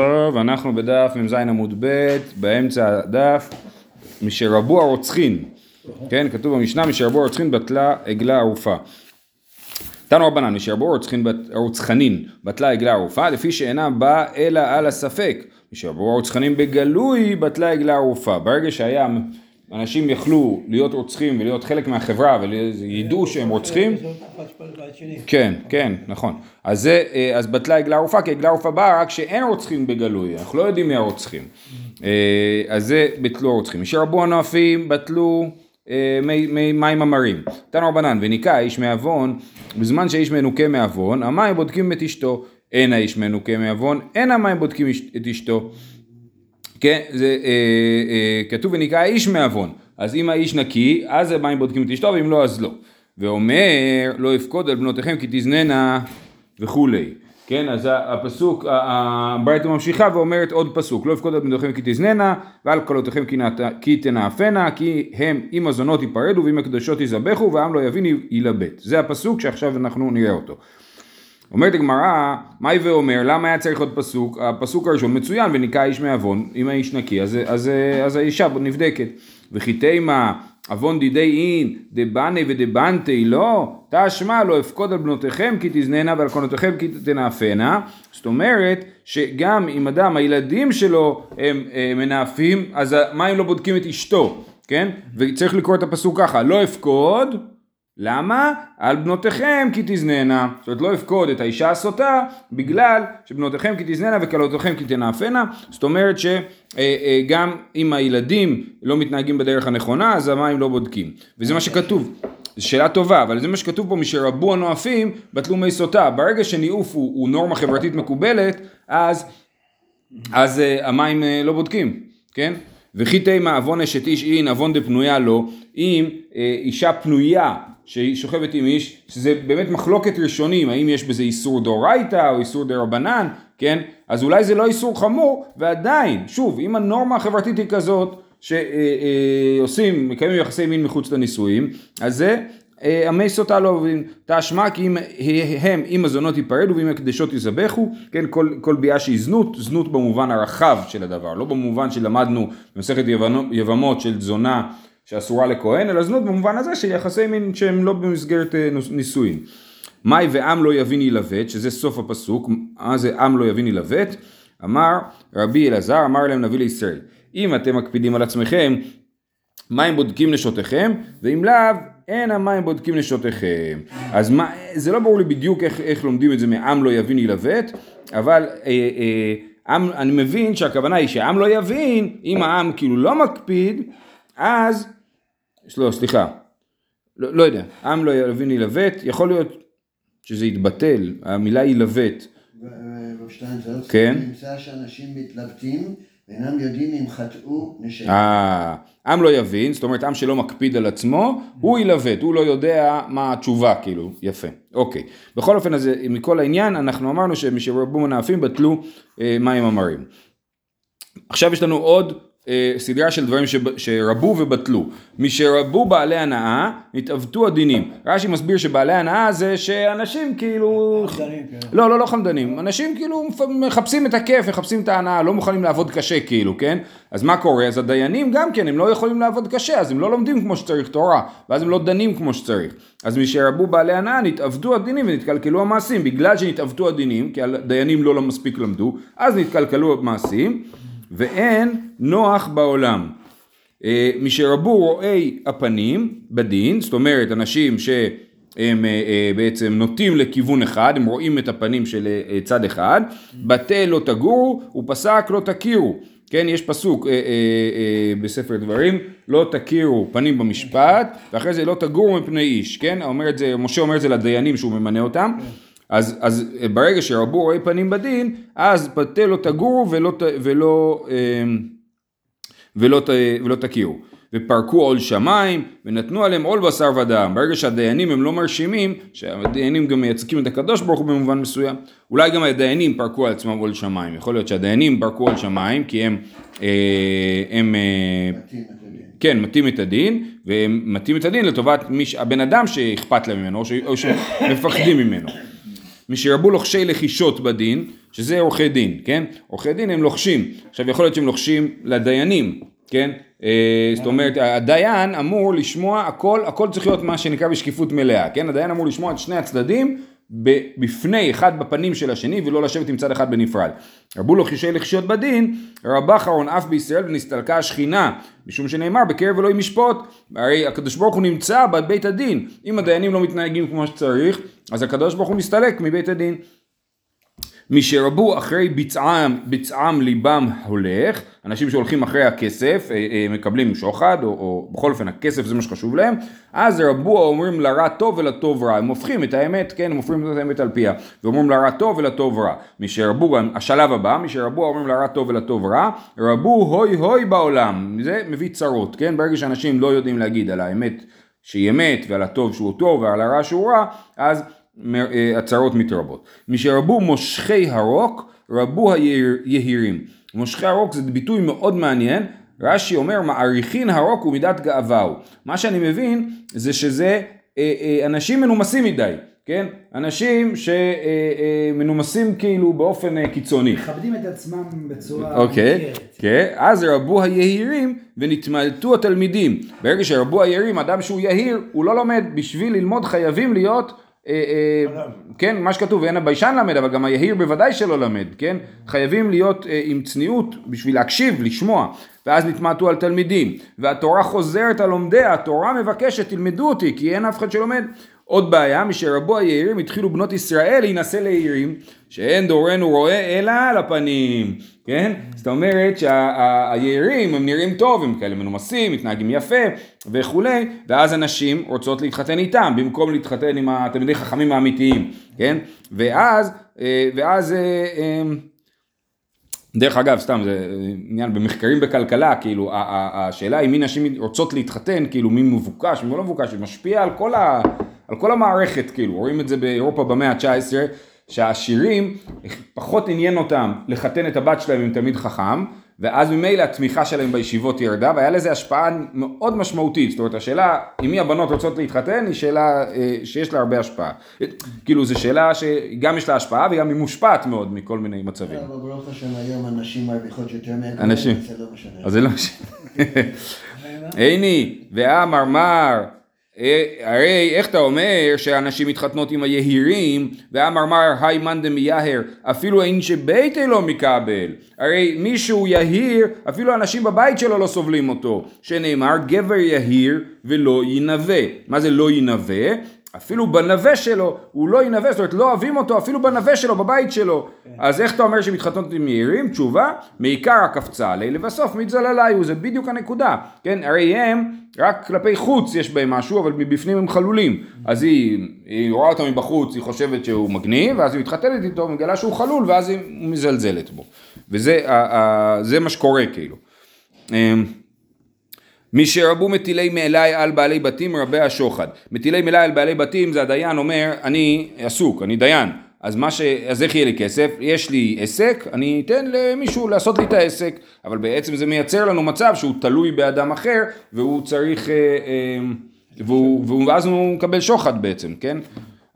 טוב, אנחנו בדף מ"ז עמוד ב', באמצע הדף, משרבו הרוצחין, כן, כתוב במשנה, משרבו הרוצחין בטלה עגלה ערופה. תנו רבנן, משרבו הרוצחנין בטלה עגלה ערופה, לפי שאינה באה אלא על הספק. משרבו הרוצחנין בגלוי בטלה עגלה ערופה. ברגע שהיה אנשים יכלו להיות רוצחים ולהיות חלק מהחברה וידעו שהם רוצחים. כן, כן, נכון. אז בטלה עגלה ערופה, כי עגלה ערופה באה רק שאין רוצחים בגלוי, אנחנו לא יודעים מי הרוצחים. אז זה בטלו רוצחים. שרבו הנואפים בטלו מים המרים. תנו רבנן, וניקה איש מעוון, בזמן שהאיש מנוקה מעוון, המים בודקים את אשתו. אין האיש מנוקה מעוון, אין המים בודקים את אשתו. כן, זה כתוב וניקה האיש מעוון, אז אם האיש נקי, אז המים בודקים את אשתו, ואם לא, אז לא. ואומר, לא יפקוד על בנותיכם, כי תזננה וכולי. כן, אז הפסוק, הברייתא ממשיכה ואומרת עוד פסוק, לא יפקוד על בנותיכם, כי תזננה, ועל כלותיכם, כי תנאפנה, כי הם עם הזונות ייפרדו, ועם הקדושות יזבחו, והעם לא יבין ילבט. זה הפסוק שעכשיו אנחנו נראה אותו. אומרת הגמרא, מאי ואומר, למה היה צריך עוד פסוק? הפסוק הראשון מצוין, וניקה האיש מעוון, אם האיש נקי, אז האישה נבדקת. וחיתימה, עוון דידי אין, דבני ודבנתי, לא, תשמע, לא אפקוד על בנותיכם כי תזננה ועל כלותיכם כי תנאפנה. זאת אומרת, שגם אם אדם, הילדים שלו הם מנאפים, אז המים לא בודקים את אשתו, כן? וצריך לקרוא את הפסוק ככה, לא אפקוד, למה? על בנותיכם כי תזננה. זאת אומרת, לא יפקוד את האישה הסוטה, בגלל שבנותיכם כי תזננה וכלותיכם כי תנאפנה. זאת אומרת שגם אם הילדים לא מתנהגים בדרך הנכונה, אז המים לא בודקים. וזה מה שכתוב. זו שאלה טובה, אבל זה מה שכתוב פה, משרבו הנואפים בטלו מי סוטה. ברגע שניאוף הוא נורמה חברתית מקובלת, אז המים לא בודקים, כן? וכי תימה עוון אשת איש אין, עוון דפנויה לו, אם אישה פנויה ששוכבת עם איש, שזה באמת מחלוקת ראשונים, האם יש בזה איסור דאורייתא או איסור דרבנן, כן? אז אולי זה לא איסור חמור, ועדיין, שוב, אם הנורמה החברתית היא כזאת, שעושים, מקיימים יחסי מין מחוץ לנישואים, אז זה המי סוטה לא עובדים, תשמע כי הם עם הזונות ייפרדו ועם הקדשות יזבחו, כן, כל ביאה שהיא זנות, זנות במובן הרחב של הדבר, לא במובן שלמדנו במסכת יבמות של זונה שאסורה לכהן, אלא זנות במובן הזה של יחסי מין שהם לא במסגרת נישואים. מאי ועם לא יבין ילבט, שזה סוף הפסוק, מה זה עם לא יבין ילבט? אמר רבי אלעזר, אמר להם נביא לישראל, אם אתם מקפידים על עצמכם, מים בודקים נשותיכם, ואם לאו, אין המים בודקים נשותיכם. אז מה, זה לא ברור לי בדיוק איך לומדים את זה מעם לא יבין ילבט, אבל אני מבין שהכוונה היא שהעם לא יבין, אם העם כאילו לא מקפיד, אז, לא, סליחה, לא יודע, העם לא יבין ילבט, יכול להיות שזה יתבטל, המילה ילבט. רובשטיין, זה עוד נמצא שאנשים מתלבטים, ואינם יודעים אם חטאו נשאר. עם לא יבין, זאת אומרת, עם שלא מקפיד על עצמו, הוא ילבט, הוא לא יודע מה התשובה, כאילו, יפה. אוקיי, בכל אופן, אז מכל העניין, אנחנו אמרנו שמשרבו הנואפים בטלו מים המרים. עכשיו יש לנו עוד סדרה של דברים שרבו ובטלו. משרבו בעלי הנאה, התעוותו הדינים. רש"י מסביר שבעלי הנאה זה שאנשים כאילו... חמדנים. לא, לא, לא חמדנים. אנשים כאילו מחפשים את הכיף, מחפשים את ההנאה, לא מוכנים לעבוד קשה כאילו, כן? אז מה קורה? אז הדיינים גם כן, הם לא יכולים לעבוד קשה, אז הם לא לומדים כמו שצריך תורה, ואז הם לא דנים כמו שצריך. אז משרבו בעלי הנאה, נתעוותו הדינים ונתקלקלו המעשים. בגלל שנתעוותו הדינים, כי הדיינים לא מספיק למדו, אז נתקלקלו המעשים. ואין נוח בעולם. משרבו רואי הפנים בדין, זאת אומרת אנשים שהם בעצם נוטים לכיוון אחד, הם רואים את הפנים של צד אחד, בטל לא תגורו ופסק לא תכירו. כן, יש פסוק בספר דברים, לא תכירו פנים במשפט, ואחרי זה לא תגורו מפני איש, כן? משה אומר את זה לדיינים שהוא ממנה אותם, אז ברגע שרבו רואי פנים בדין, אז בטל לא תגורו ולא תכירו. ופרקו עול שמיים ונתנו עליהם עול בשר ודם. ברגע שהדיינים הם לא מרשימים, שהדיינים גם מייצגים את הקדוש ברוך הוא במובן מסוים, אולי גם הדיינים פרקו על עצמם עול שמיים. יכול להיות שהדיינים פרקו עול שמיים כי הם כן, מתאים את הדין, והם מתאים את הדין לטובת הבן אדם שאכפת להם ממנו, או שמפחדים ממנו. משירבו לוחשי לחישות בדין, שזה עורכי דין, כן? עורכי דין הם לוחשים. עכשיו יכול להיות שהם לוחשים לדיינים, כן? זאת אומרת, הדיין אמור לשמוע הכל, הכל צריך להיות מה שנקרא בשקיפות מלאה, כן? הדיין אמור לשמוע את שני הצדדים, בפני אחד בפנים של השני ולא לשבת עם צד אחד בנפרד. רבו לוחשי לחשיות בדין, רבה חרון אף בישראל ונסתלקה השכינה, משום שנאמר בקרב אלוהים משפוט, הרי הקדוש ברוך הוא נמצא בבית הדין, אם הדיינים לא מתנהגים כמו שצריך, אז הקדוש ברוך הוא מסתלק מבית הדין. מי שרבו אחרי ביצעם ליבם הולך, אנשים שהולכים אחרי הכסף, מקבלים שוחד, או בכל אופן הכסף זה מה שחשוב להם, אז רבו אומרים לרע טוב ולטוב רע, הם הופכים את האמת, כן, הם הופכים את האמת על פיה, ואומרים לרע טוב ולטוב רע, מי שרבו, השלב הבא, מי שרבו אומרים לרע טוב ולטוב רע, רבו הוי הוי בעולם, זה מביא צרות, כן, ברגע שאנשים לא יודעים להגיד על האמת שהיא אמת, ועל הטוב שהוא טוב, ועל הרע שהוא רע, אז הצרות מתרבות. מי שרבו מושכי הרוק, רבו היהירים. מושכי הרוק זה ביטוי מאוד מעניין. רש"י אומר, מעריכין הרוק ומידת גאווהו. מה שאני מבין זה שזה אנשים מנומסים מדי. כן? אנשים שמנומסים כאילו באופן קיצוני. מכבדים את עצמם בצורה... אוקיי, כן. אז רבו היהירים ונתמלטו התלמידים. ברגע שרבו היהירים, אדם שהוא יהיר, הוא לא לומד. בשביל ללמוד חייבים להיות... כן, מה שכתוב, אין הביישן למד, אבל גם היהיר בוודאי שלא למד, כן? חייבים להיות עם צניעות בשביל להקשיב, לשמוע, ואז נתמעטו על תלמידים, והתורה חוזרת על לומדיה, התורה מבקשת, תלמדו אותי, כי אין אף אחד שלומד. עוד בעיה, משרבו היהירים התחילו בנות ישראל להינשא ליהירים, שאין דורנו רואה אלא על הפנים, כן? זאת אומרת שהיהירים הם נראים טוב, הם כאלה מנומסים, מתנהגים יפה וכולי, ואז אנשים רוצות להתחתן איתם, במקום להתחתן עם התלמידי חכמים האמיתיים, כן? ואז דרך אגב, סתם, זה עניין במחקרים בכלכלה, כאילו, השאלה היא מי נשים רוצות להתחתן, כאילו, מי מבוקש, מי לא מבוקש, משפיע על כל המערכת, כאילו, רואים את זה באירופה במאה ה-19, שהעשירים פחות עניין אותם לחתן את הבת שלהם עם תלמיד חכם, ואז ממילא התמיכה שלהם בישיבות ירדה, והיה לזה השפעה מאוד משמעותית, זאת אומרת, השאלה, אם מי הבנות רוצות להתחתן, היא שאלה שיש לה הרבה השפעה. כאילו, זו שאלה שגם יש לה השפעה, וגם היא מושפעת מאוד מכל מיני מצבים. אבל ברוך השם היום אנשים מרוויחות יותר מעט, זה לא משנה. אז זה לא משנה. הנה, והמרמר, הרי איך אתה אומר שאנשים מתחתנות עם היהירים, והמרמר היי מאן דמיהר, אפילו אין שביתי לא מקבל, הרי מישהו יהיר, אפילו אנשים בבית שלו לא סובלים אותו, שנאמר גבר יהיר ולא ינווה, מה זה לא ינווה? אפילו בנווה שלו, הוא לא ינווה, זאת אומרת לא אוהבים אותו, אפילו בנווה שלו, בבית שלו, אז איך אתה אומר שמתחתנות עם יהירים? תשובה, מעיקר הקפצה עלי, ובסוף מתזללי, זה בדיוק הנקודה, כן, הרי הם... רק כלפי חוץ יש בהם משהו, אבל מבפנים הם חלולים. אז היא רואה אותם מבחוץ, היא חושבת שהוא מגניב, ואז היא מתחתנת איתו, מגלה שהוא חלול, ואז היא מזלזלת בו. וזה מה שקורה, כאילו. מי שרבו מטילי מעלי על בעלי בתים, רבי השוחד. מטילי מעלי על בעלי בתים, זה הדיין אומר, אני עסוק, אני דיין. אז איך יהיה לי כסף? יש לי עסק, אני אתן למישהו לעשות לי את העסק, אבל בעצם זה מייצר לנו מצב שהוא תלוי באדם אחר, והוא צריך, ואז הוא מקבל שוחד בעצם, כן?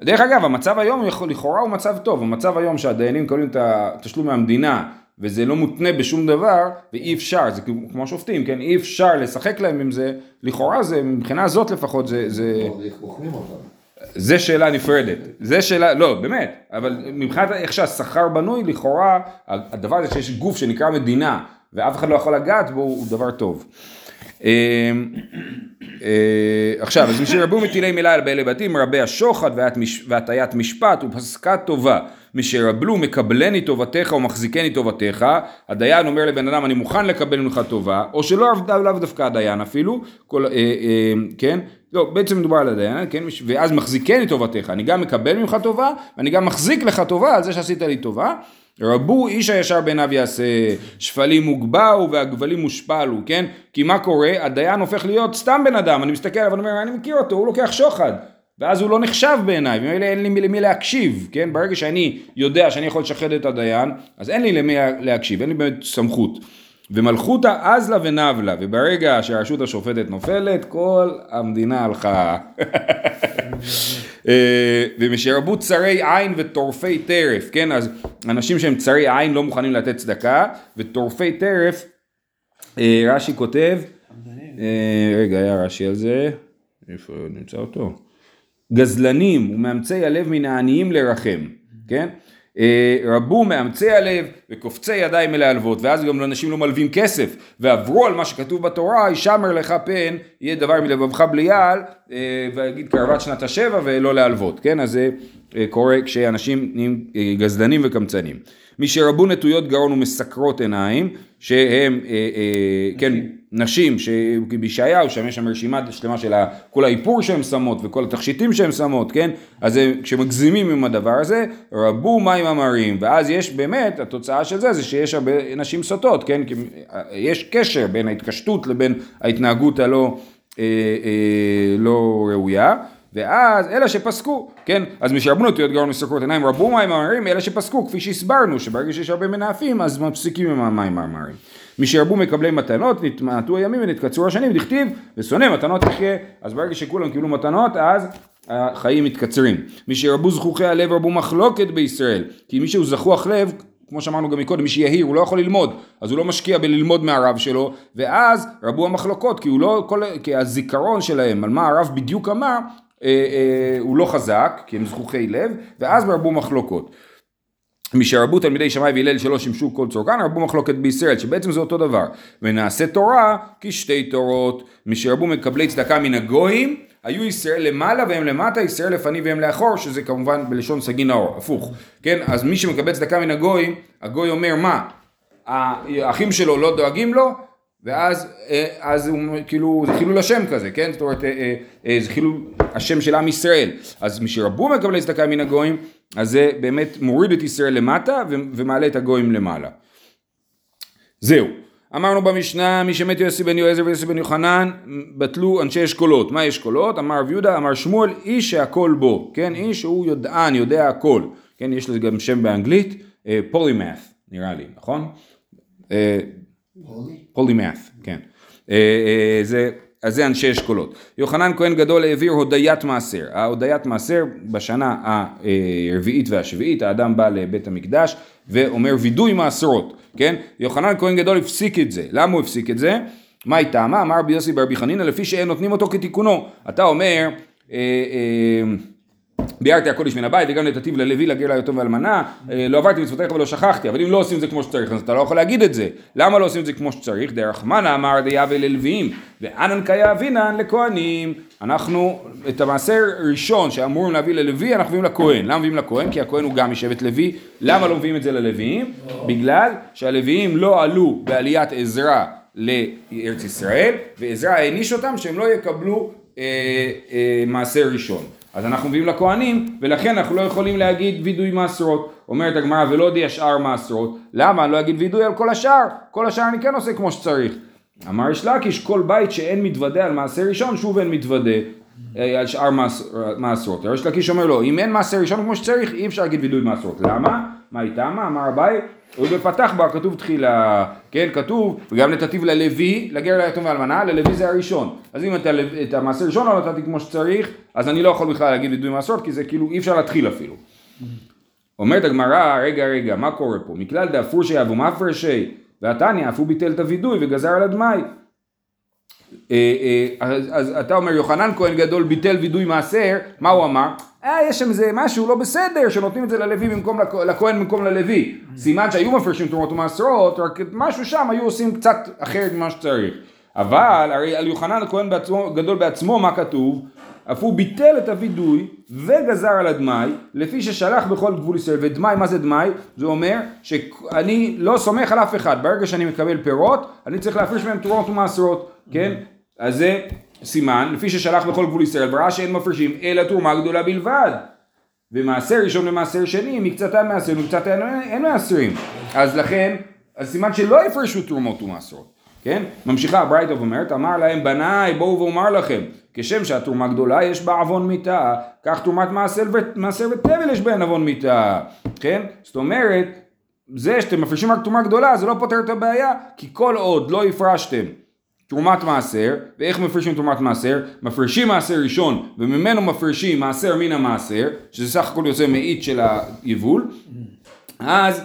דרך אגב, המצב היום לכאורה הוא מצב טוב, המצב היום שהדיינים קוראים את התשלום מהמדינה, וזה לא מותנה בשום דבר, ואי אפשר, זה כמו שופטים, כן? אי אפשר לשחק להם עם זה, לכאורה זה, מבחינה זאת לפחות, זה... בוחנים אותם. זה שאלה נפרדת, זה שאלה, לא, באמת, אבל מבחינת איך שהשכר בנוי, לכאורה, הדבר הזה שיש גוף שנקרא מדינה, ואף אחד לא יכול לגעת בו, הוא דבר טוב. עכשיו, אז משרבו מטילי מילה על בעלי בתים, רבי השוחד והטיית משפט, ופסקה טובה, משרבלו מקבלני טובתך ומחזיקני טובתך, הדיין אומר לבן אדם, אני מוכן לקבל ממך טובה, או שלא עבדה דווקא הדיין אפילו, כן? לא, בעצם מדובר על הדיין, כן? ואז מחזיקני טובתך, אני גם מקבל ממך טובה, ואני גם מחזיק לך טובה על זה שעשית לי טובה, רבו איש הישר בעיניו יעשה, שפלים מוגבעו והגבלים מושפלו, כן? כי מה קורה? הדיין הופך להיות סתם בן אדם, אני מסתכל אבל אומר, אני מכיר אותו, הוא לוקח שוחד, ואז הוא לא נחשב בעיניי, ואין לי למי להקשיב, כן? ברגע שאני יודע שאני יכול לשחד את הדיין, אז אין לי למי להקשיב, אין לי באמת סמכות. ומלכותה אז לה ונבלה, וברגע שהרשות השופטת נופלת, כל המדינה הלכה. ומשרבו צרי עין וטורפי טרף, כן, אז אנשים שהם צרי עין לא מוכנים לתת צדקה, וטורפי טרף, רש"י כותב, רגע, היה רש"י על זה, איפה נמצא אותו? גזלנים ומאמצי הלב מן העניים לרחם, כן? רבו מאמצי הלב וקופצי ידיים אל ההלוות, ואז גם אנשים לא מלווים כסף, ועברו על מה שכתוב בתורה, הישמר לך פן, יהיה דבר מלבבך בליעל, ויגיד קרבת שנת השבע ולא להלוות, כן? אז זה קורה כשאנשים נהיים גזלנים וקמצנים. מי שרבו נטויות גרון ומסקרות עיניים, שהם, כן, נשים, שבישעיהו, שם יש שם רשימה שלמה של כל האיפור שהן שמות, וכל התכשיטים שהן שמות, כן? אז הם, כשמגזימים עם הדבר הזה, רבו מים אמרים, ואז יש באמת, התוצאה של זה, זה שיש הרבה נשים סוטות, כן? כי יש קשר בין ההתקשטות לבין ההתנהגות הלא לא ראויה, ואז אלה שפסקו, כן, אז משרבו נטויות גרון ומסקרות עיניים, רבו מים אמרים, אלה שפסקו, כפי שהסברנו, שברגע שיש הרבה מנאפים, אז מפסיקים עם המים אמרים. משרבו מקבלי מתנות, נתמעטו הימים ונתקצרו השנים, דכתיב, ושונא מתנות תחיה, אז ברגע שכולם קיבלו מתנות, אז החיים מתקצרים. משרבו זכוכי הלב, רבו מחלוקת בישראל, כי מי שהוא זכוח לב, כמו שאמרנו גם מקודם, מי שיהיר, הוא לא יכול ללמוד, אז הוא לא משקיע בללמוד מהרב שלו, ואז רבו המחלוקות, כי הזיכרון שלהם, על מה הרב בדיוק אמר, הוא לא חזק, כי הם זכוכי לב, ואז רבו מחלוקות. משרבו תלמידי שמאי והלל שלא שימשו כל צורכן, רבו מחלוקת בישראל, שבעצם זה אותו דבר. ונעשה תורה כשתי תורות, משרבו מקבלי צדקה מן הגויים, היו ישראל למעלה והם למטה, ישראל לפני והם לאחור, שזה כמובן בלשון סגין האור, הפוך. כן, אז מי שמקבל צדקה מן הגויים, הגוי אומר מה? האחים שלו לא דואגים לו, ואז הוא כאילו, זה חילול השם כזה, כן? זאת אומרת, זה חילול השם של עם ישראל. אז משרבו מקבלי צדקה מן הגויים, אז זה באמת מוריד את ישראל למטה ומעלה את הגויים למעלה. זהו. אמרנו במשנה, מי שמת יוסי בן יועזר ויוסי בן יוחנן, בטלו אנשי אשכולות. מה אשכולות? אמר רב יהודה, אמר שמואל, איש שהכל בו. כן, איש שהוא יודען, יודע הכל. כן, יש לזה גם שם באנגלית, פולימאף, נראה לי, נכון? פולימאף, כן. אז זה אנשי אשכולות. יוחנן כהן גדול העביר הודיית מעשר. ההודיית מעשר בשנה הרביעית והשביעית, האדם בא לבית המקדש ואומר וידוי מעשרות, כן? יוחנן כהן גדול הפסיק את זה. למה הוא הפסיק את זה? מה הייתה? מה אמר רבי יוסי ברבי חנינא, לפי שאין נותנים אותו כתיקונו. אתה אומר, ביארתי הקודש מן הבית וגם נתתיו ללוי לגר ליתום ואלמנה, לא עברתי מצוותיך ולא שכחתי, אבל אם לא עושים את זה כמו שצריך, אז אתה לא יכול להגיד את זה. למה לא עושים את זה כמו שצריך? דרחמנא אמר דייבי ללוויים, ואנן קייבינן לכהנים. אנחנו, את המעשר ראשון שאמורים להביא ללוי, אנחנו מביאים לכהן. למה מביאים לכהן? כי הכהן הוא גם משבט לוי. למה לא מביאים את זה ללוויים? בגלל שהלוויים לא עלו בעליית עזרא לארץ ישראל, ועזרא העניש אותם שהם לא יקבלו מעשר ראשון. אז אנחנו מביאים לכהנים, ולכן אנחנו לא יכולים להגיד וידוי מעשרות. אומרת הגמרא, ולא הודיע שאר מעשרות. למה? אני לא אגיד וידוי על כל השאר. כל השאר אני כן עושה כמו שצריך. אמר ריש לקיש, כל בית שאין מתוודה על מעשר ראשון, שוב אין מתוודה על שאר מעשרות. ריש לקיש אומר לו, אם אין מעשר ראשון כמו שצריך, אי אפשר להגיד וידוי מעשרות. למה? מה הייתה? מה? אמר רבי, הוא בפתח בה, כתוב תחילה, כן, כתוב, וגם נתתיו ללוי, לגר ליתום ואלמנה, ללוי זה הראשון. אז אם את המעשר ראשון לא נתתי כמו שצריך, אז אני לא יכול בכלל להגיד וידוי מעשרות, כי זה כאילו אי אפשר להתחיל אפילו. אומרת הגמרא, רגע, מה קורה פה? מכלל דאפרושי אבו מפרשי, והתניא אף הוא ביטל את הוידוי וגזר על הדמאי. אז אתה אומר, יוחנן כהן גדול ביטל וידוי מעשר, מה הוא אמר? יש שם זה משהו לא בסדר, שנותנים את זה ללוי במקום לכהן במקום ללוי. סימן שהיו מפרשים תרומות ומעשרות, רק משהו שם היו עושים קצת אחרת ממה שצריך. אבל הרי על יוחנן הכהן גדול בעצמו מה כתוב? אף הוא ביטל את הוידוי וגזר על הדמאי, לפי ששלח בכל גבול ישראל. ודמאי, מה זה דמאי? זה אומר שאני לא סומך על אף אחד. ברגע שאני מקבל פירות, אני צריך להפריש מהם תרומות ומעשרות, כן? אז זה סימן, לפי ששלח בכל גבול ישראל, וראה שאין מפרשים, אלא תרומה גדולה בלבד. ומעשר ראשון למעשר שני, מקצתן מעשרים, ומקצתן אין מעשרים. אז לכן, אז סימן שלא יפרשו תרומות ומעשרות. כן? ממשיכה הברייתא ואומרת, אמר להם, בניי, בואו ואומר לכם, כשם שהתרומה גדולה יש בה עוון מיתה, כך תרומת מעשר ותבל יש בהן עוון מיתה. כן? זאת אומרת, זה שאתם מפרשים רק תרומה גדולה, זה לא פותר את הבעיה, כי כל עוד לא יפרשתם תרומת מעשר, ואיך מפרשים תרומת מעשר? מפרשים מעשר ראשון, וממנו מפרשים מעשר מן המעשר, שזה סך הכל יוצא מאית של היבול, אז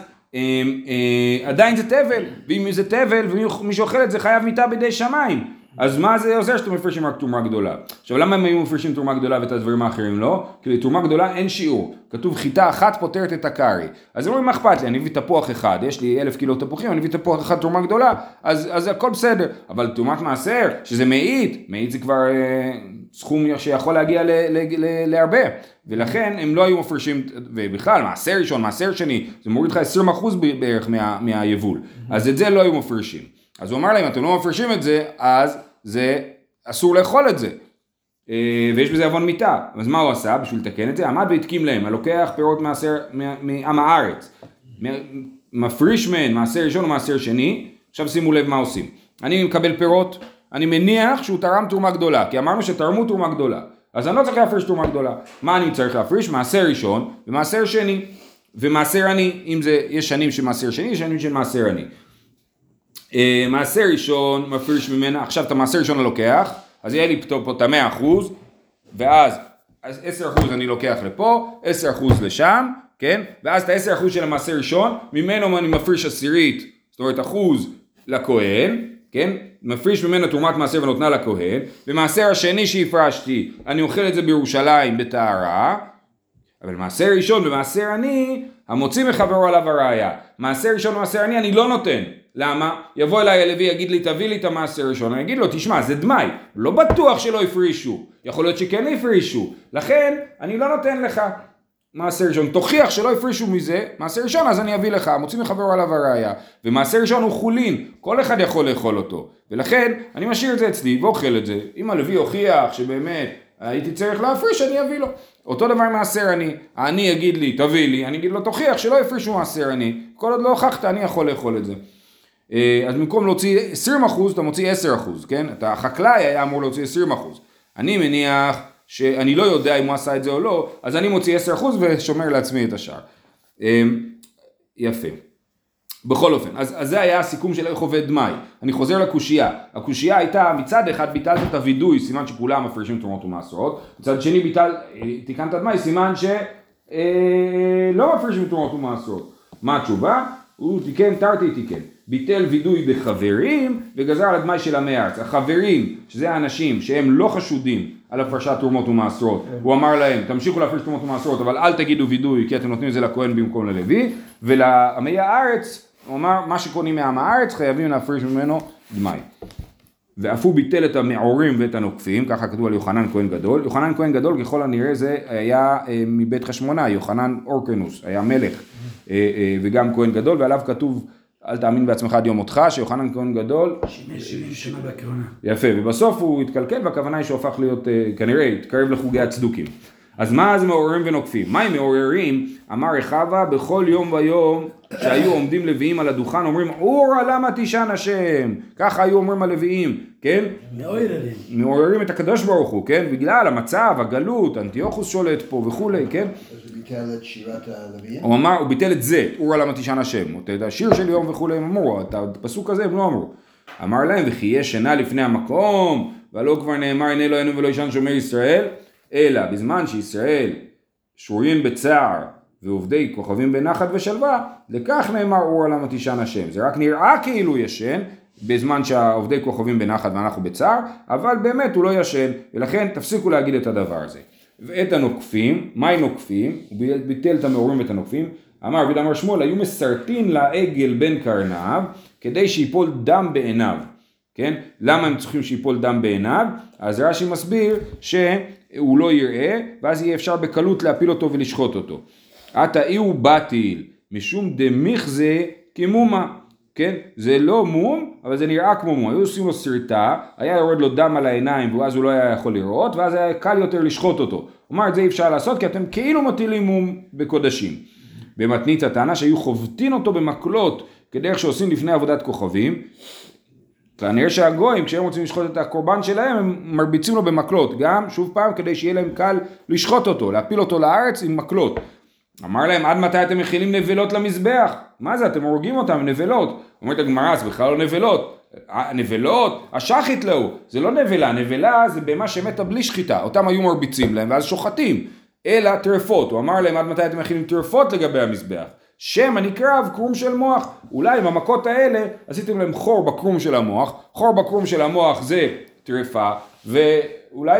עדיין זה תבל, ואם זה תבל, ומי שאוכל את זה חייב מיתה בידי שמיים, אז מה זה עוזר שאתם מפרשים רק תרומה גדולה? עכשיו למה הם היו מפרשים תרומה גדולה ואת הדברים האחרים לא? כי לתרומה גדולה אין שיעור, כתוב חיטה אחת פותרת את הקרי, אז אומרים מה אכפת לי, אני מביא תפוח אחד, יש לי 1,000 קילו תפוחים, אני מביא תפוח אחד תרומה גדולה, אז הכל בסדר, אבל תרומת מעשר, שזה מעיד, מעיד זה כבר סכום שיכול להגיע להרבה, ולכן הם לא היו מפרשים, ובכלל מעשר ראשון, מעשר שני, זה מוריד לך 20% בערך מהיבול, אז את זה לא היו מפרשים. אז הוא אמר להם, אתם לא מפרשים את זה, אז זה אסור לאכול את זה. ויש בזה עוון מיתה. אז מה הוא עשה בשביל לתקן את זה? עמד והתקים להם, הלוקח פירות מעשר מעם הארץ. מפריש מהן, מעשר ראשון ומעשר שני. עכשיו שימו לב מה עושים. אני מקבל פירות, אני מניח שהוא תרם תרומה גדולה, כי אמרנו שתרמו תרומה גדולה. אז אני לא צריך להפריש תרומה גדולה. מה אני צריך להפריש? מעשר ראשון ומעשר שני. ומעשר עני, אם זה, יש שנים שמעשר שני, יש שנים שמעשר עני. מעשר ראשון מפריש ממנה, עכשיו את המעשר ראשון הלוקח, אז יהיה לי פה את 100%, ואז 10% אני לוקח לפה, 10% לשם, כן? ואז את 10% של המעשר ראשון, ממנו אני מפריש 10%, זאת אומרת 1% לכהן, כן? מפריש ממנה תרומת מעשר ונותנה לכהן, ומעשר השני שהפרשתי, אני אוכל את זה בירושלים בתערה, אבל מעשר ראשון ומעשר עני, המוציא מחברו עליו הראיה, מעשר ראשון ומעשר עני אני לא נותן, למה? יבוא אליי הלוי, יגיד לי, תביא לי את המעשר ראשון, אני אגיד לו, תשמע, זה דמי, לא בטוח שלא יפרישו, יכול להיות שכן יפרישו, לכן אני לא נותן לך מעשר ראשון, תוכיח שלא יפרישו מזה, מעשר ראשון, אז אני אביא לך, מוצאים לחברו עליו הראיה, ומעשר ראשון הוא חולין, כל אחד יכול לאכול אותו, ולכן אני משאיר את זה אצלי, ואוכל את זה, אם הלוי הוכיח שבאמת הייתי צריך להפריש, אני אביא לו, אותו דבר מעשר אני, אני יגיד לי, תביא לי, אני אגיד לו, תוכיח שלא יפרישו מעשר אני, כל עוד לא הוכחת, אני יכול לאכול את זה. אז במקום להוציא 20%, אתה מוציא 10%, כן? החקלאי היה אמור להוציא 20%. אני מניח שאני לא יודע אם הוא עשה את זה או לא, אז אני מוציא 10% ושומר לעצמי את השאר. יפה. בכל אופן, אז זה היה הסיכום של איך עובד דמי. אני חוזר לקושייה. הקושייה הייתה מצד אחד ביטלת את הוידוי, סימן שכולם מפרישים תרומות ומעשרות. מצד שני תיקנת דמי, סימן שלא מפרישים תרומות ומעשרות. מה התשובה? הוא תיקן, תיקן. ביטל וידוי בחברים וגזר על הדמי של המארץ. החברים, שזה האנשים שהם לא חשודים על הפרשת תרומות ומעשרות, הוא אמר להם, תמשיכו להפריש תרומות ומעשרות, אבל אל תגידו וידוי, כי אתם נותנים את זה לכהן במקום ללוי, ולעמי הארץ, הוא אמר, מה שקונים מעם הארץ, חייבים להפריש ממנו דמי. ואף הוא ביטל את המעורים ואת הנוקפים, ככה כתוב על יוחנן כהן גדול. יוחנן כהן גדול, ככל הנראה, זה היה מבית חשמונה, יוחנן אורקנוס, היה מלך, וגם כהן גדול, ועליו כתוב, אל תאמין בעצמך עד יום מותך, שיוחנן כהן גדול. 70 שנה בכהונה. יפה, ובסוף הוא התקלקל, והכוונה היא שהופך להיות, כנראה, התקרב לחוגי הצדוקים. אז מה זה מעוררים ונוקפים? מה הם מעוררים? אמר רחבה, בכל יום ויום שהיו עומדים לוויים על הדוכן, אומרים, אורה למה תישן השם? ככה היו אומרים הלוויים, כן? מעוררים. מעוררים את הקדוש ברוך הוא, כן? בגלל המצב, הגלות, אנטיוכוס שולט פה וכולי, כן? ביטל את שירת הלוויים? הוא אמר, הוא ביטל את זה, אורה למה תישן השם. את השיר של יום וכולי הם אמרו, את הפסוק הזה הם לא אמרו. אמר להם, וכי יש שינה לפני המקום, ולא כבר נאמר, הנה לא ישן ולא ישן שומר ישראל. אלא בזמן שישראל שורים בצער ועובדי כוכבים בנחת ושלווה, לכך נאמר אורה למה תישן השם. זה רק נראה כאילו ישן, בזמן שהעובדי כוכבים בנחת ואנחנו בצער, אבל באמת הוא לא ישן, ולכן תפסיקו להגיד את הדבר הזה. ואת הנוקפים, מהי נוקפים? הוא ביטל את המעורים ואת הנוקפים, אמר ודאמר שמואל, היו מסרטין לעגל בין קרניו, כדי שיפול דם בעיניו. כן? למה הם צריכים שיפול דם בעיניו? אז רש"י מסביר שהוא לא יראה, ואז יהיה אפשר בקלות להפיל אותו ולשחוט אותו. עתה אי הוא בטיל, משום דמיך זה כמומה, כן? זה לא מום, אבל זה נראה כמו מום. היו עושים לו סריטה, היה יורד לו דם על העיניים, ואז הוא לא היה יכול לראות, ואז היה קל יותר לשחוט אותו. הוא אומר, את זה אי אפשר לעשות, כי אתם כאילו מטילים מום בקודשים. במתנית הטענה שהיו חובטין אותו במקלות, כדרך שעושים לפני עבודת כוכבים, כנראה שהגויים, כשהם רוצים לשחוט את הקורבן שלהם, הם מרביצים לו במקלות, גם שוב פעם כדי שיהיה להם קל לשחוט אותו, להפיל אותו לארץ עם מקלות. אמר להם, עד מתי אתם מכילים נבלות למזבח? מה זה, אתם הורגים אותם, נבלות. אומרת הגמרא, בכלל לא נבלות, הנבלות, השחית לאו, זה לא נבלה, נבלה זה במה שמתה בלי שחיטה, אותם היו מרביצים להם ואז שוחטים, אלא טרפות, הוא אמר להם עד מתי אתם מכינים טרפות לגבי המזבח, שם הנקרב קרום של מוח, אולי עם המכות האלה עשיתם להם חור בקרום של המוח, חור בקרום של המוח זה טרפה, ואולי,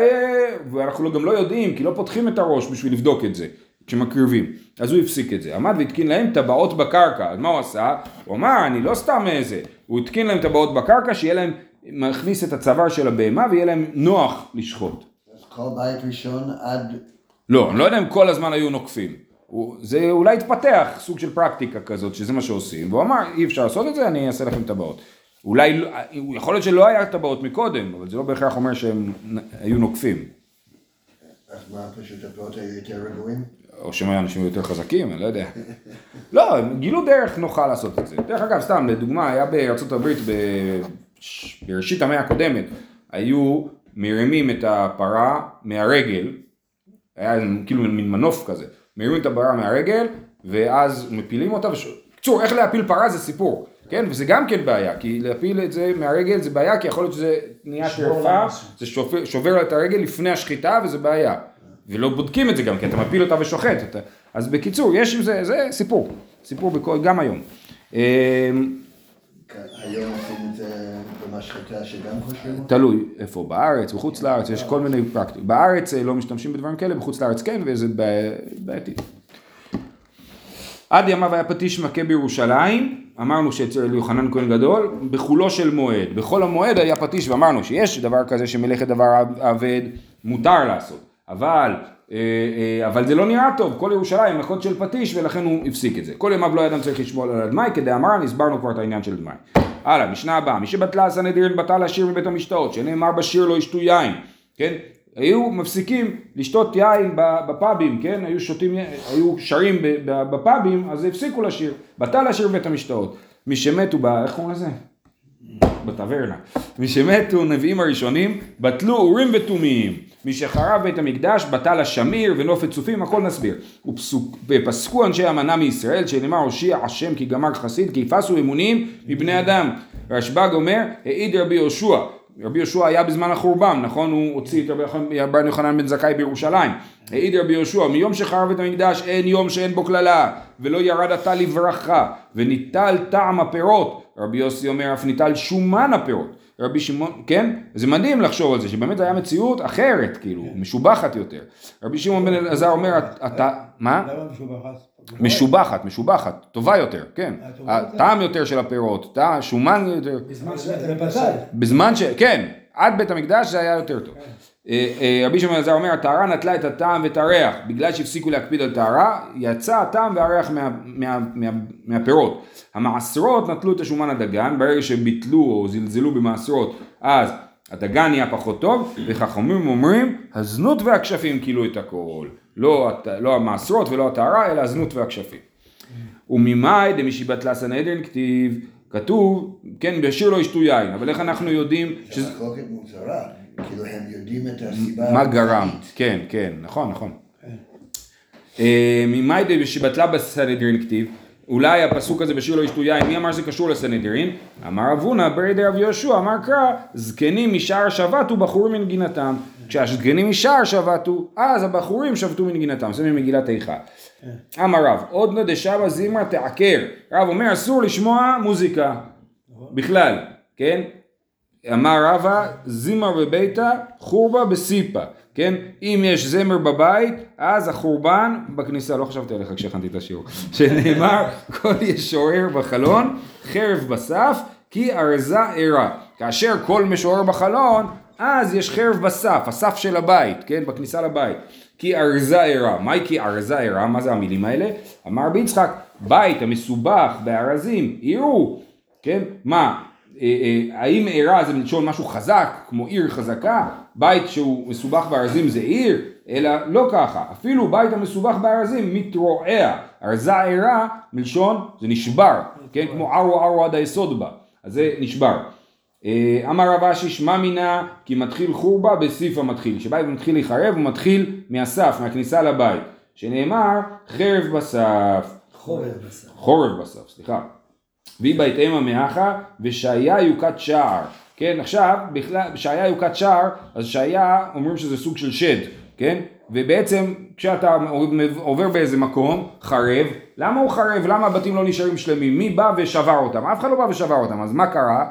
ואנחנו גם לא יודעים, כי לא פותחים את הראש בשביל לבדוק את זה, כשמקריבים, אז הוא הפסיק את זה, עמד והתקין להם טבעות בקרקע, אז מה הוא עשה? הוא אמר, אני לא סתם איזה, הוא התקין להם טבעות בקרקע, שיהיה להם, מכניס את הצוואר של הבהמה, ויהיה להם נוח לשחוט. אז כל בית ראשון עד... לא, אני לא יודע אם כל הזמן היו נוקפים, זה אולי התפתח, סוג של פרקטיקה כזאת, שזה מה שעושים, והוא אמר, אי אפשר לעשות את זה, אני אעשה לכם טבעות. אולי, יכול להיות שלא היה טבעות מקודם, אבל זה לא בהכרח אומר שהם היו נוקפים. אז מה, פשוט הטבעות היו יותר רגועים? או שהם אנשים יותר חזקים, אני לא יודע. לא, הם גילו דרך נוחה לעשות את זה. דרך אגב, סתם, לדוגמה, היה בארצות הברית, בראשית המאה הקודמת, היו מרימים את הפרה מהרגל, היה כאילו מין מנוף כזה, מרימים את הפרה מהרגל, ואז מפילים אותה, קצור, איך להפיל פרה זה סיפור, כן? וזה גם כן בעיה, כי להפיל את זה מהרגל זה בעיה, כי יכול להיות שזה נהיה שרפה, זה שובר את הרגל לפני השחיטה, וזה בעיה. ולא בודקים את זה גם, כי אתה מפיל אותה ושוחט אותה. אז בקיצור, יש עם זה, זה סיפור. סיפור בכל, גם היום. היום עושים את זה במשחטה שגם חושבים? תלוי, איפה? בארץ, בחוץ לארץ, יש כל מיני פרקטיקות. בארץ לא משתמשים בדברים כאלה, בחוץ לארץ כן, וזה בעייתי. עד ימיו היה פטיש מכה בירושלים, אמרנו שאצל יוחנן כהן גדול, בחולו של מועד. בכל המועד היה פטיש, ואמרנו שיש דבר כזה שמלאכת דבר עבד מותר לעשות. אבל זה לא נראה טוב, כל ירושלים מכות של פטיש ולכן הוא הפסיק את זה. כל ימיו לא ידענו צריך לשמול על הדמי, כדי אמרה נסברנו כבר את העניין של דמי. הלאה, משנה הבאה, מי שבטלה הסנהדרין בטל השיר מבית המשתאות, שנאמר בשיר לא ישתו יין, כן? היו מפסיקים לשתות יין בפאבים, כן? היו שותים, היו שרים בפאבים, אז הפסיקו לשיר, בטל השיר מבית המשתאות. מי שמתו, איך קוראים לזה? בטברנה. מי שמתו נביאים הראשונים, בטלו אורים ותומיים. מי שחרב בית המקדש, בטל השמיר ונופת צופים, הכל נסביר. ופסקו אנשי המנה מישראל, שנאמר הושיע השם כי גמר חסיד, כי יפסו אמונים מבני אדם. רשב"ג אומר, העיד רבי יהושע. רבי יהושע היה בזמן החורבן, נכון? הוא הוציא את רבי יוחנן בן זכאי בירושלים. העיד רבי יהושע, מיום שחרב בית המקדש, אין יום שאין בו קללה, ולא ירד עתה לברכה, וניטל טעם הפירות. רבי יוסי אומר, אף ניטל שומן הפירות. רבי שמעון, כן? זה מדהים לחשוב על זה, שבאמת היה מציאות אחרת, כאילו, משובחת יותר. רבי שמעון בן אלעזר אומר, אתה, מה? למה משובחת? משובחת, משובחת, טובה יותר, כן. הטעם יותר של הפירות, שומן יותר. בזמן ש... בזמן ש... כן, עד בית המקדש זה היה יותר טוב. רבי שמעון בן אלעזר אומר, הטהרה נטלה את הטעם ואת הריח, בגלל שהפסיקו להקפיד על טהרה, יצא הטעם והריח מהפירות. המעשרות נטלו את השומן הדגן, ברגע שביטלו או זלזלו במעשרות, אז הדגן יהיה פחות טוב, וחכמים אומרים, הזנות והכשפים קילו את הכל. לא המעשרות ולא הטהרה, אלא הזנות והכשפים. וממאי דמשבטלה סנהדרין כתיב, כתוב, כן, בשיר לא ישתו יין, אבל איך אנחנו יודעים... שזה חוקת מוזרה. כאילו הם יודעים את הסיבה... מה גרם, כן, כן, נכון, נכון. ממאי דמשבטלה בסנהדרין כתיב, אולי הפסוק הזה בשיר לא ישתו יין, מי אמר שזה קשור לסנהדרין? אמר אבונה, ברד רב יהושע, אמר קרא, זקנים משער שבתו, בחורים מנגינתם. כשהזקנים משער שבתו, אז הבחורים שבתו מנגינתם. זה ממגילת איכה. אמר רב, עוד נדשה בזמרה תעקר. רב אומר, אסור לשמוע מוזיקה. בכלל, כן? אמר רבא, זמרה בביתה, חורבה בסיפה. כן? אם יש זמר בבית, אז החורבן בכניסה, לא חשבתי עליך כשהכנתי את השיעור, שנאמר, כל ישורר בחלון, חרב בסף, כי ארזה ערה. כאשר כל משורר בחלון, אז יש חרב בסף, הסף של הבית, כן? בכניסה לבית. כי ארזה ערה. מהי כי ארזה ערה? מה זה המילים האלה? אמר בי יצחק, בית המסובך בארזים, עירו. כן? מה? האם עירה זה מלשון משהו חזק, כמו עיר חזקה? בית שהוא מסובך בארזים זה עיר, אלא לא ככה. אפילו בית המסובך בארזים מתרועע. ארזה עירה מלשון זה נשבר, כן? כמו ערו ערו עד היסוד בה. אז זה נשבר. אמר רב אשי שמע מינה כי מתחיל חורבה בסיף המתחיל. שבית מתחיל להיחרב הוא מתחיל מהסף, מהכניסה לבית. שנאמר חרב בסף. חורב בסף. חורב בסף, סליחה. והיא בהתאם המאחה, ושהיה יוקת שער. כן, עכשיו, בכלל, שהיה יוקת שער, אז שהיה, אומרים שזה סוג של שד, כן? ובעצם, כשאתה עובר באיזה מקום, חרב, למה הוא חרב? למה הבתים לא נשארים שלמים? מי בא ושבר אותם? אף אחד לא בא ושבר אותם, אז מה קרה?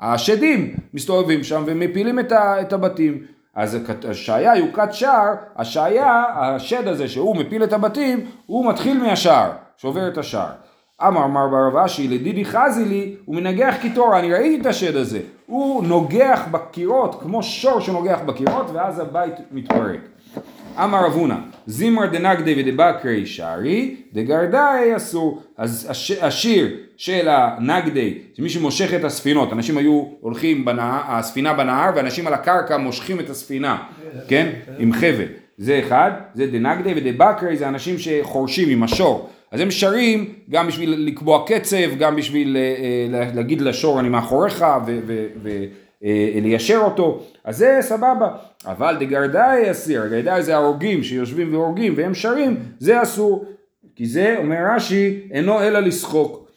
השדים מסתובבים שם ומפילים את הבתים. אז השעיה יוקת שער, השעיה, השד הזה שהוא מפיל את הבתים, הוא מתחיל מהשער, שובר את השער. אמר מר בר אשי לדידי חזי לי, הוא מנגח קיטור, אני ראיתי את השד הזה. הוא נוגח בקירות, כמו שור שנוגח בקירות, ואז הבית מתפרק. אמר אבונה, זימר דנגדי ודבקרי שערי, דגרדאי אסור. אז השיר של הנגדי, זה מי שמושך את הספינות, אנשים היו הולכים, הספינה בנהר, ואנשים על הקרקע מושכים את הספינה, כן? עם חבל. זה אחד, זה דנגדי ודבקרי, זה אנשים שחורשים עם השור. אז הם שרים גם בשביל לקבוע קצב, גם בשביל להגיד לשור אני מאחוריך וליישר אותו, אז זה סבבה. אבל דגרדאי אסיר, הגרדאי זה הרוגים שיושבים והורגים והם שרים, זה אסור, כי זה אומר רש"י אינו אלא לשחוק.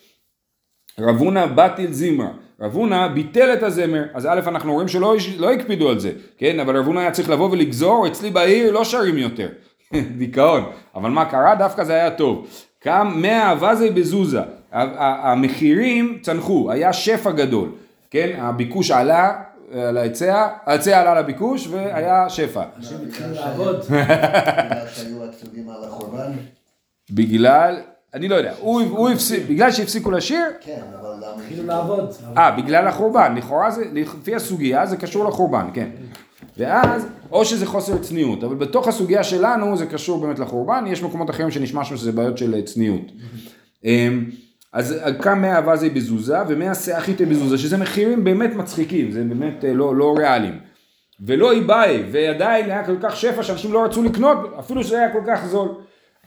רבונה בטל זמרה, רבונה ביטל את הזמר. אז א' אנחנו רואים שלא הקפידו על זה, כן? אבל רבונה היה צריך לבוא ולגזור, אצלי בעיר לא שרים יותר, דיכאון. אבל מה קרה? דווקא זה היה טוב. קם 100 אבזי בזוזה, המחירים צנחו, היה שפע גדול, כן? הביקוש עלה על ההיצע, ההיצע עלה על הביקוש והיה שפע. אנשים התחילו לעבוד. בגלל שהיו עצובים על החורבן? בגלל, אני לא יודע, בגלל שהפסיקו לשיר? כן, אבל למה? התחילו לעבוד. בגלל החורבן, לכאורה זה, לפי הסוגיה זה קשור לחורבן, כן. ואז, או שזה חוסר צניעות, אבל בתוך הסוגיה שלנו זה קשור באמת לחורבן, יש מקומות אחרים שנשמענו שזה בעיות של צניעות. אז קם 100 אבזי בזוזה ו100 סאחיתי בזוזה, שזה מחירים באמת מצחיקים, זה באמת לא ריאליים. ולא איבאי, ועדיין היה כל כך שפע שאנשים לא רצו לקנות, אפילו שזה היה כל כך זול.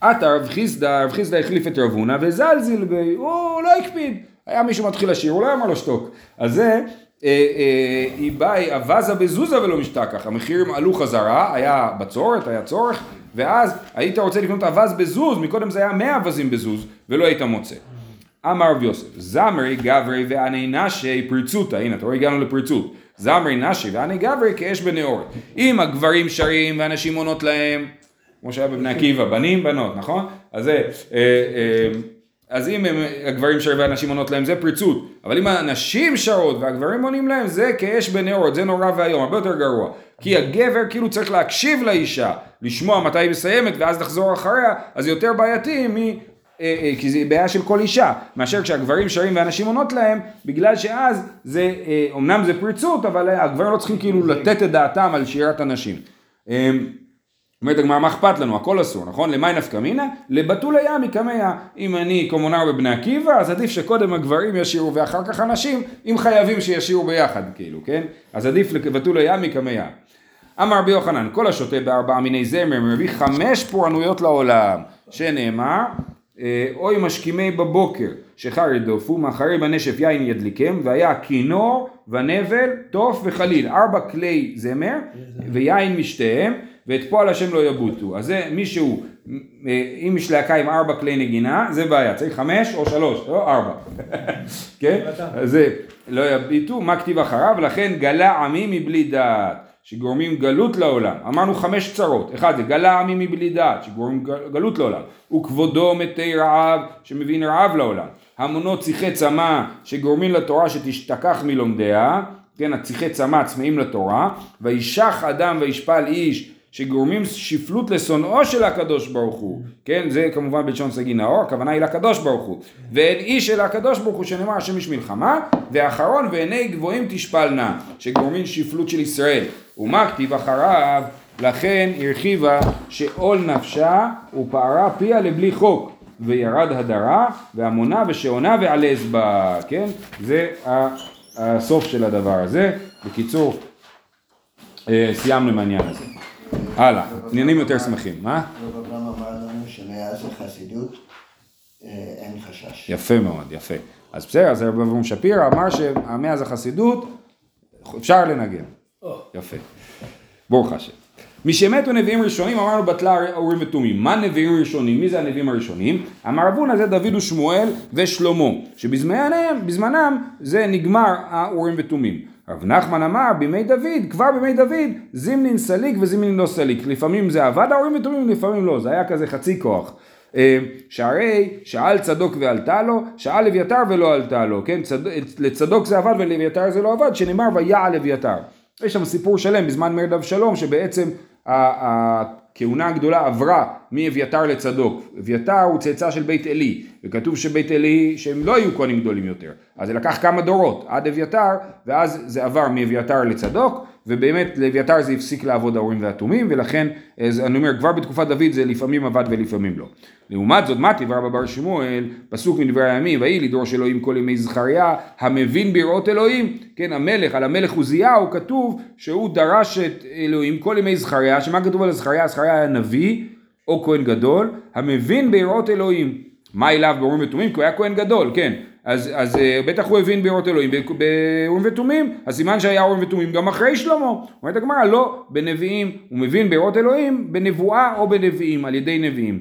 עתה רב חיסדא החליף את רבונה וזלזיל, הוא לא הקפיד. היה מישהו מתחיל לשיר, הוא לא אמר לו שתוק. אז זה... היא באה אבזה בזוזה ולא משתקח, המחירים עלו חזרה, היה בצורת, היה צורך, ואז היית רוצה לקנות אבז בזוז, מקודם זה היה 100 אבזים בזוז ולא היית מוצא. אמר רב יוסף, זמרי גברי ועני נשי פרצותה, הנה אתה רואה הגענו לפרצות, זמרי נשי ועני גברי כאש בנאורת, אם הגברים שרים ואנשים עונות להם, כמו שהיה בבני עקיבא, בנים בנות, נכון? אז זה... אז אם הגברים שרים והנשים עונות להם, זה פריצות. אבל אם הנשים שרות והגברים עונים להם, זה כאש בנאורות, זה נורא והיום, הרבה יותר גרוע. כי הגבר כאילו צריך להקשיב לאישה, לשמוע מתי היא מסיימת, ואז לחזור אחריה, אז יותר בעייתי, כי זה בעיה של כל אישה. מאשר כשהגברים שרים והנשים עונות להם, בגלל שאז, אמנם זה פריצות, אבל הגברים לא צריכים כאילו לתת את דעתם על שירת הנשים. אומרת, מה אכפת לנו? הכל אסור, נכון? למי נפקא מינה? לבטול ים יקמיה. אם אני קומונר בבני עקיבא, אז עדיף שקודם הגברים ישירו ואחר כך הנשים, אם חייבים שישירו ביחד, כאילו, כן? אז עדיף לבטול ים יקמיה. אמר רבי יוחנן, כל השוטה בארבע מיני זמר, מביא 5 פורענויות לעולם, שנאמר, אוי משכימי בבוקר, שחר ידופו, מאחרי בנשף יין ידליקם, והיה כינור ונבל, תוף וחליל, 4 כלי זמר ויין משתיהם, ואת פועל השם לא יבוטו. אז זה מישהו, אם יש להקה עם 4 כלי נגינה, זה בעיה, צריך 5 או 3, לא 4. כן? אז זה לא יביטו, מה כתיב אחריו? לכן גלה עמי מבלי דעת, שגורמים גלות לעולם. אמרנו 5 צרות, 1 זה גלה עמי מבלי דעת, שגורמים גלות לעולם. וכבודו מתי רעב, שמבין רעב לעולם. המונות ציחי צמא, שגורמים לתורה שתשתכח מלומדיה, כן, הציחי צמא צמאים לתורה, וישח אדם וישפל איש, שגורמים שפלות לשונאו של הקדוש ברוך הוא, כן, זה כמובן בלשון סגי נאור, הכוונה היא לקדוש ברוך הוא, ואין איש אל הקדוש ברוך הוא שנאמר השם איש מלחמה, ואחרון ועיני גבוהים תשפלנה, שגורמים שפלות של ישראל, ומה כתיב אחריו, לכן הרחיבה שעול נפשה ופערה פיה לבלי חוק, וירד הדרה, והמונה ושעונה ועלז בה, כן, זה הסוף של הדבר הזה, בקיצור, סיימנו מעניין הזה. הלאה, עניינים יותר שמחים, מה? רב אברהם אמר לנו שמאז החסידות אין חשש. יפה מאוד, יפה. אז בסדר, אז רב אברהם שפירא אמר שמאז החסידות אפשר לנגן. יפה. ברוך השם. משמתו נביאים ראשונים, אמרנו בטלה אורים ותומים. מה נביאים ראשונים? מי זה הנביאים הראשונים? אמר רבון הזה דוד ושמואל ושלמה, שבזמנם זה נגמר האורים ותומים. רב נחמן אמר, בימי דוד, כבר בימי דוד, זימנין סליק וזימנין לא סליק. לפעמים זה עבד האורים ותומים, לפעמים לא. זה היה כזה חצי כוח. שהרי שאל צדוק ועלתה לו, שאל לוויתר ולא עלתה לו. כן? לצדוק זה עבד ולוויתר זה לא עבד, שנאמר ויעל לוויתר. יש שם סיפור שלם בזמן מרד אבשלום, שבעצם הכהונה הגדולה עברה מאביתר לצדוק. אביתר הוא צאצא של בית אלי, וכתוב שבית אלי שהם לא היו כהנים גדולים יותר. אז זה לקח כמה דורות עד אביתר, ואז זה עבר מאביתר לצדוק, ובאמת לאביתר זה הפסיק לעבוד האורים והתומים, ולכן אני אומר כבר בתקופת דוד זה לפעמים עבד ולפעמים לא. לעומת זאת מה תיבר בבר שמואל, פסוק מדבר הימים, ויהי לדור של אלוהים כל ימי זכריה, המבין בראות אלוהים, כן, המלך, על המלך עוזיהו כתוב שהוא דרש את אלוהים כל ימי זכריה, שמה כתוב על זכריה? זכריה היה נביא או כהן גדול, המבין בראות אלוהים, מה אליו באורים ותומים? כי הוא היה כהן גדול, כן. אז בטח הוא הבין בירות אלוהים, באורים ותומים, הסימן שהיה אורים ותומים גם אחרי שלמה, אומרת הגמרא, לא בנביאים, הוא מבין בירות אלוהים, בנבואה או בנביאים, על ידי נביאים.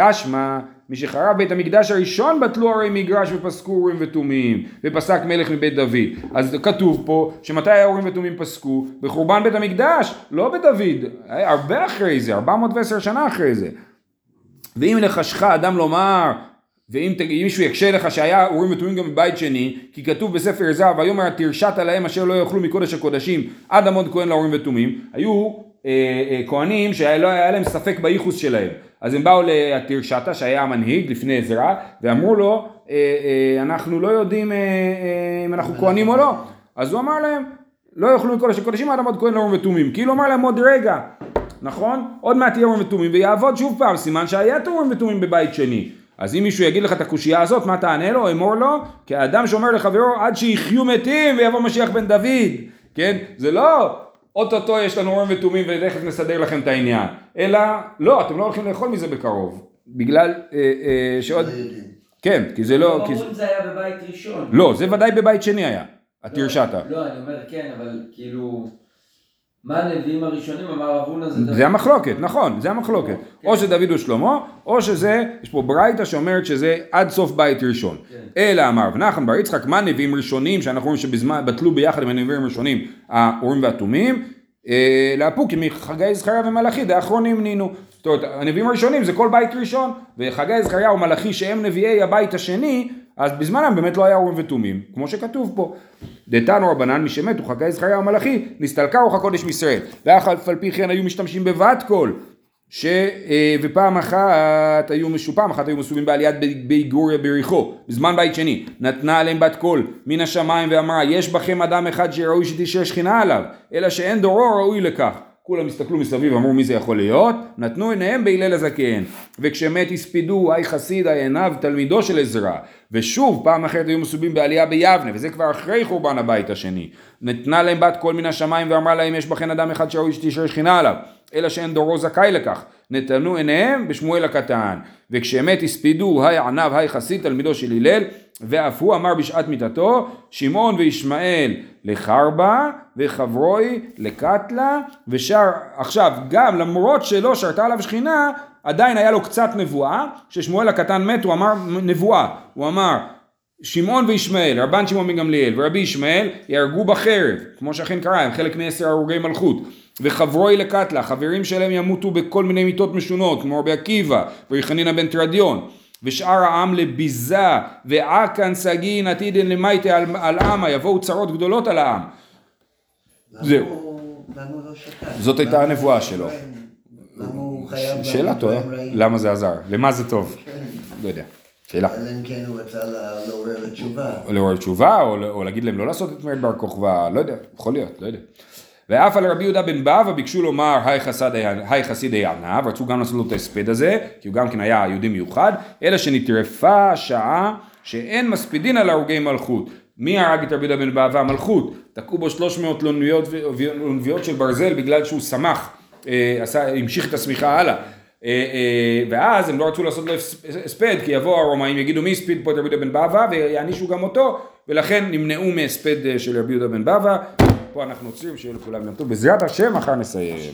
תשמע, משחרב בית המקדש הראשון בטלו הרי מגרש ופסקו אורים ותומים, ופסק מלך מבית דוד. אז כתוב פה, שמתי האורים ותומים פסקו? בחורבן בית המקדש, לא בדוד, הרבה אחרי זה, 410 שנה אחרי זה. ואם לחשך אדם לומר, ואם מישהו יקשה לך שהיה אורים ותומים גם בבית שני, כי כתוב בספר יזהר, ויאמר תרשעת עליהם אשר לא יאכלו מקודש הקודשים, עד עמוד כהן לאורים ותומים, היו כהנים שלא היה להם ספק בייחוס שלהם. אז הם באו לתרשתה שהיה המנהיג לפני עזרא, ואמרו לו, אנחנו לא יודעים אם אנחנו כהנים או לא. אז הוא אמר להם, לא יאכלו מקודש הקודשים עד עמוד כהן לאורים ותומים, כאילו אמר להם עוד רגע, נכון? עוד מעט יהיה אורים ותומים ויעבוד שוב פעם, סימן שהיה אורים ותומים בבית שני. אז אם מישהו יגיד לך את הקושייה הזאת, מה תענה לו? אמור לו, כי האדם שאומר לחברו, עד שיחיו מתים ויבוא משיח בן דוד, כן? זה לא, אוטוטו יש לנו אורים ותומים ולכת נסדר לכם את העניין, אלא, לא, אתם לא הולכים לאכול מזה בקרוב, בגלל שעוד, כן, כי זה לא, כי זה היה בבית ראשון. לא, זה ודאי בבית שני היה, התרשתה. לא, אני אומר כן, אבל כאילו, מה הנביאים הראשונים, אמר רבון הזה דוד? זה המחלוקת, נכון, זה המחלוקת. או שדוד ושלמה, או שזה, יש פה ברייתא שאומרת שזה עד סוף בית ראשון. אלא אמר רב נחמן בר יצחק, מה הנביאים ראשונים, שאנחנו רואים שבטלו ביחד עם הנביאים הראשונים, האורים והתומים, להפוק, כי חגי זכריה ומלאכי, די האחרונים נינו. זאת אומרת, הנביאים הראשונים זה כל בית ראשון, וחגי זכריה ומלאכי שהם נביאי הבית השני, אז בזמנם באמת לא היה אורים ותומים, כמו שכתוב פה. דתנו רבנן משמתו חגי זכריה ומלאכי, נסתלקה רוח הקודש מישראל. ואף על פי כן היו משתמשים בבת קול, ופעם אחת היו מסובים בעליית ביגוריה בריחו, בזמן בית שני. נתנה עליהם בת קול מן השמיים ואמרה, יש בכם אדם אחד שראוי שתישאר שכינה עליו, אלא שאין דורו ראוי לכך. כולם הסתכלו מסביב, אמרו מי זה יכול להיות, נתנו עיניהם בהלל הזקן, וכשמת הספידו, היי חסיד, היי עיניו, תלמידו של עזרא, ושוב פעם אחרת היו מסובים בעלייה ביבנה, וזה כבר אחרי חורבן הבית השני, נתנה להם בת קול מן השמיים, ואמרה להם יש בכן אדם אחד שראוי שתישאר שכינה עליו, אלא שאין דורו זכאי לכך, נתנו עיניהם בשמואל הקטן, וכשמת הספידו, היי עניו, היי חסיד, תלמידו של הלל, ואף הוא אמר בשעת מיתתו, שמעון וישמעאל לחרבה וחברוי לקטלה, ושר עכשיו גם למרות שלא שרתה עליו שכינה, עדיין היה לו קצת נבואה, כששמואל הקטן מת הוא אמר נבואה, הוא אמר שמעון וישמעאל, רבן שמעון מגמליאל ורבי ישמעאל יהרגו בחרב, כמו שאכן קרה, הם חלק מ10 הרוגי מלכות, וחברוי לקטלה, חברים שלהם ימותו בכל מיני מיתות משונות, כמו רבי עקיבא ויחנינא בן תרדיון, ושאר העם לביזה, ועקן סגין עתידן למייטה על עמה, יבואו צרות גדולות על העם. זהו. זאת הייתה הנבואה שלו. שאלה טובה. למה זה עזר? למה זה טוב? לא יודע. שאלה. אז אם כן הוא רצה לעורר תשובה. לעורר תשובה, או להגיד להם לא לעשות את מרד בר כוכבא, לא יודע, יכול להיות, לא יודע. ואף על רבי יהודה בן בבא ביקשו לומר היי חסיד הענב, רצו גם לעשות לו את ההספד הזה, כי הוא גם כן היה יהודי מיוחד, אלא שנטרפה שעה שאין מספידין על הרוגי מלכות. מי הרג את רבי יהודה בן בבא? המלכות. תקעו בו 300 לונביות של ברזל בגלל שהוא שמח, המשיך את השמיכה הלאה. ואז הם לא רצו לעשות לו הספד, כי יבוא הרומאים, יגידו מי הספיד פה את רבי יהודה בן בבא, ויענישו גם אותו, ולכן נמנעו מהספד של רבי יהודה בן בבא. פה אנחנו רוצים שיהיה לכולם יום טוב, בעזרת השם מחר נסיים.